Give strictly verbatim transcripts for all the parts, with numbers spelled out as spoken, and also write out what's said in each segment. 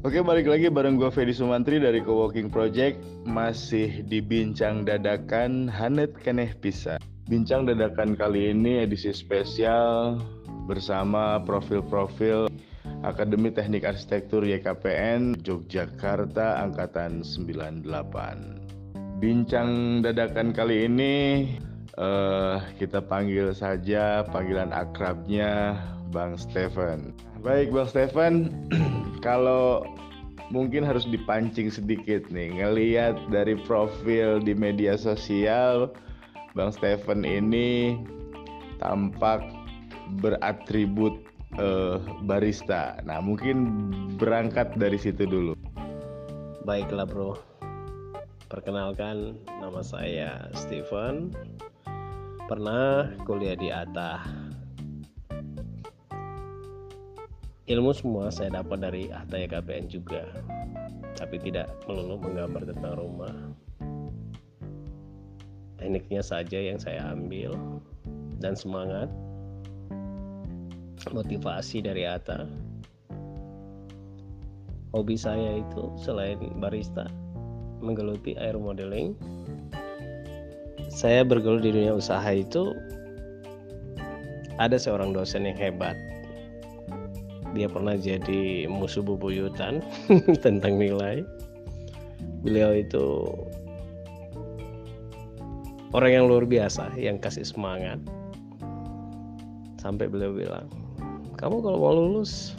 Oke, balik lagi bareng gue Fedy Sumantri dari Co-working Project. Masih di Bincang Dadakan, hanet keneh pisah. Bincang Dadakan kali ini edisi spesial bersama profil-profil Akademi Teknik Arsitektur Y K P N Yogyakarta Angkatan sembilan puluh delapan. Bincang Dadakan kali ini eh, kita panggil saja panggilan akrabnya Bang Stephen. Baik Bang Stephen, kalau mungkin harus dipancing sedikit nih, ngelihat dari profil di media sosial, Bang Stephen ini tampak beratribut eh, barista. Nah, mungkin berangkat dari situ dulu. Baiklah bro, perkenalkan nama saya Stephen. Pernah kuliah di A T A. Ilmu semua saya dapat dari A T A Y K P N juga, tapi tidak melulu menggambar tentang rumah. Tekniknya saja yang saya ambil, dan semangat, motivasi dari A T A. Hobi saya itu selain barista, menggeluti air modeling. Saya bergelut di dunia usaha itu, ada seorang dosen yang hebat. Dia pernah jadi musuh bebuyutan tentang nilai. Beliau itu orang yang luar biasa, yang kasih semangat. Sampai beliau bilang, kamu kalau mau lulus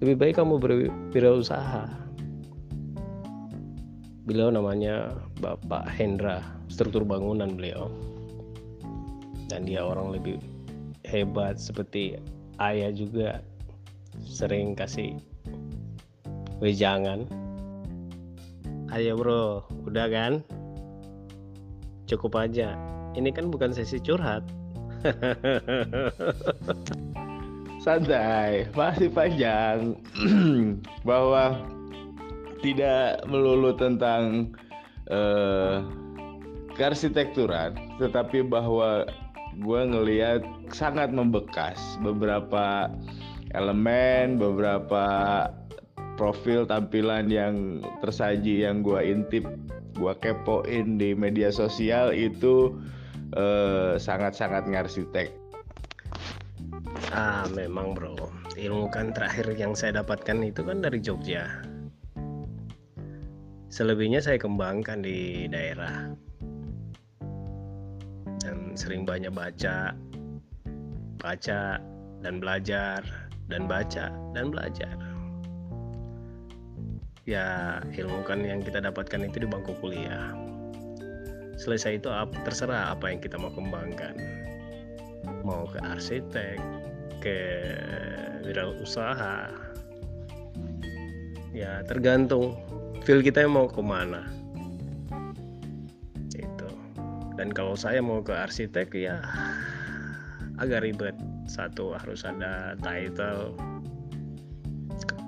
lebih baik kamu berwirausaha. Beliau namanya Bapak Hendra, struktur bangunan beliau. Dan dia orang lebih hebat, seperti ayah juga, sering kasih wejangan. Ayo bro, udah kan? Cukup aja. Ini kan bukan sesi curhat. Santai, masih panjang. Bahwa tidak melulu tentang uh, kearsitekturan, tetapi bahwa gue ngelihat sangat membekas beberapa elemen, beberapa profil tampilan yang tersaji, yang gua intip, gua kepoin di media sosial itu eh, sangat-sangat ngarsitek. Ah, memang bro, ilmu kan terakhir yang saya dapatkan itu kan dari Jogja. Selebihnya saya kembangkan di daerah dan sering banyak baca, baca dan belajar. Dan baca dan belajar. Ya, ilmu kan yang kita dapatkan itu di bangku kuliah. Selesai itu terserah apa yang kita mau kembangkan. Mau ke arsitek, ke wirausaha. Ya, tergantung feel kita mau kemana. Itu. Dan kalau saya mau ke arsitek ya agak ribet. Satu, harus ada title.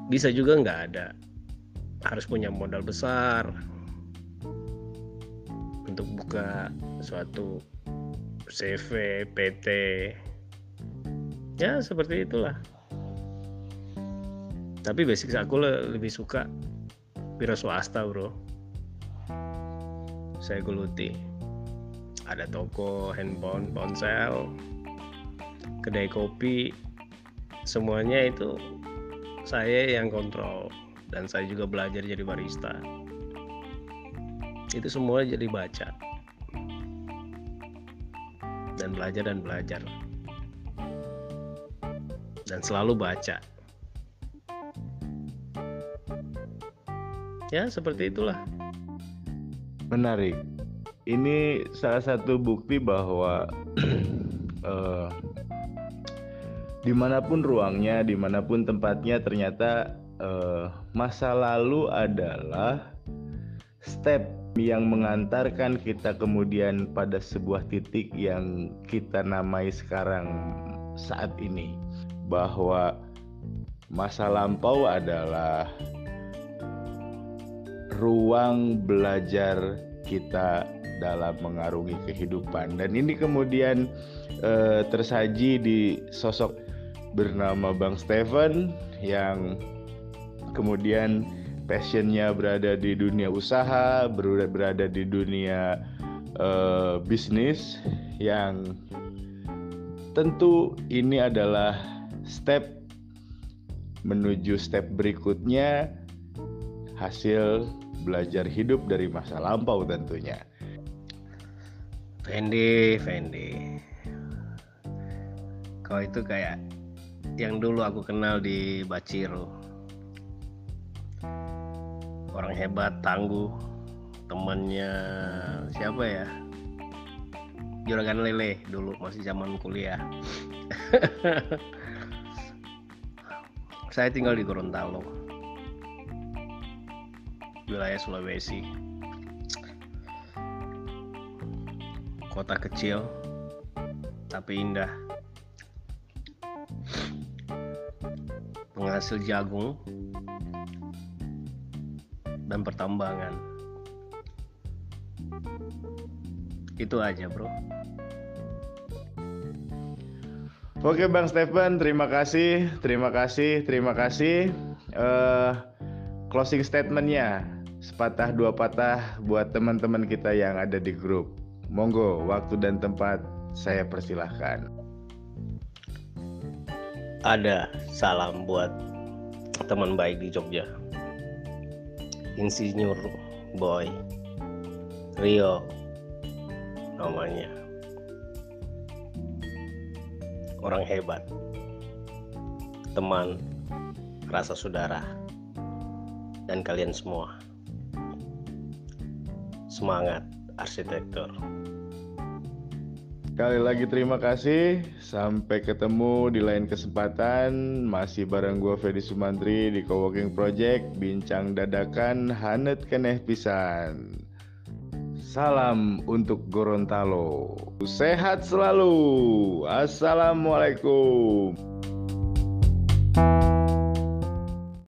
Bisa juga nggak ada. Harus punya modal besar untuk buka suatu C V, P T. Ya, seperti itulah. Tapi basics aku lebih suka wira swasta, bro. Saya geluti. Ada toko, handphone, ponsel, kedai kopi, semuanya itu saya yang kontrol. Dan saya juga belajar jadi barista. Itu semua jadi baca dan belajar dan belajar dan selalu baca. Ya seperti itulah. Menarik. Ini salah satu bukti bahwa uh, dimanapun ruangnya, dimanapun tempatnya, ternyata eh, masa lalu adalah step yang mengantarkan kita kemudian pada sebuah titik yang kita namai sekarang saat ini. Bahwa masa lampau adalah ruang belajar kita dalam mengarungi kehidupan. Dan ini kemudian eh, tersaji di sosok bernama Bang Stephen yang kemudian passionnya berada di dunia usaha, berada di dunia uh, bisnis, yang tentu ini adalah step menuju step berikutnya, hasil belajar hidup dari masa lampau tentunya. Fedy, Fedy, kau itu kayak yang dulu aku kenal di Baciro. Orang hebat, tangguh, temannya siapa ya? Juragan Lele dulu masih zaman kuliah. Saya tinggal di Gorontalo, wilayah Sulawesi, kota kecil tapi indah. Penghasil jagung dan pertambangan. Itu aja, bro. Oke, Bang Stephen, terima kasih, terima kasih, terima kasih. Uh, closing statement-nya, sepatah dua patah buat teman-teman kita yang ada di grup. Monggo, waktu dan tempat saya persilahkan. Ada salam buat teman baik di Jogja, Insinyur Boy, Rio namanya, orang hebat, teman, rasa saudara, dan kalian semua. Semangat arsitektur. Sekali lagi terima kasih, sampai ketemu di lain kesempatan. Masih bareng gue Fedy Sumantri di Co-working Project, bincang dadakan hanet keneh pisan. Salam untuk Gorontalo. Sehat selalu. Assalamualaikum.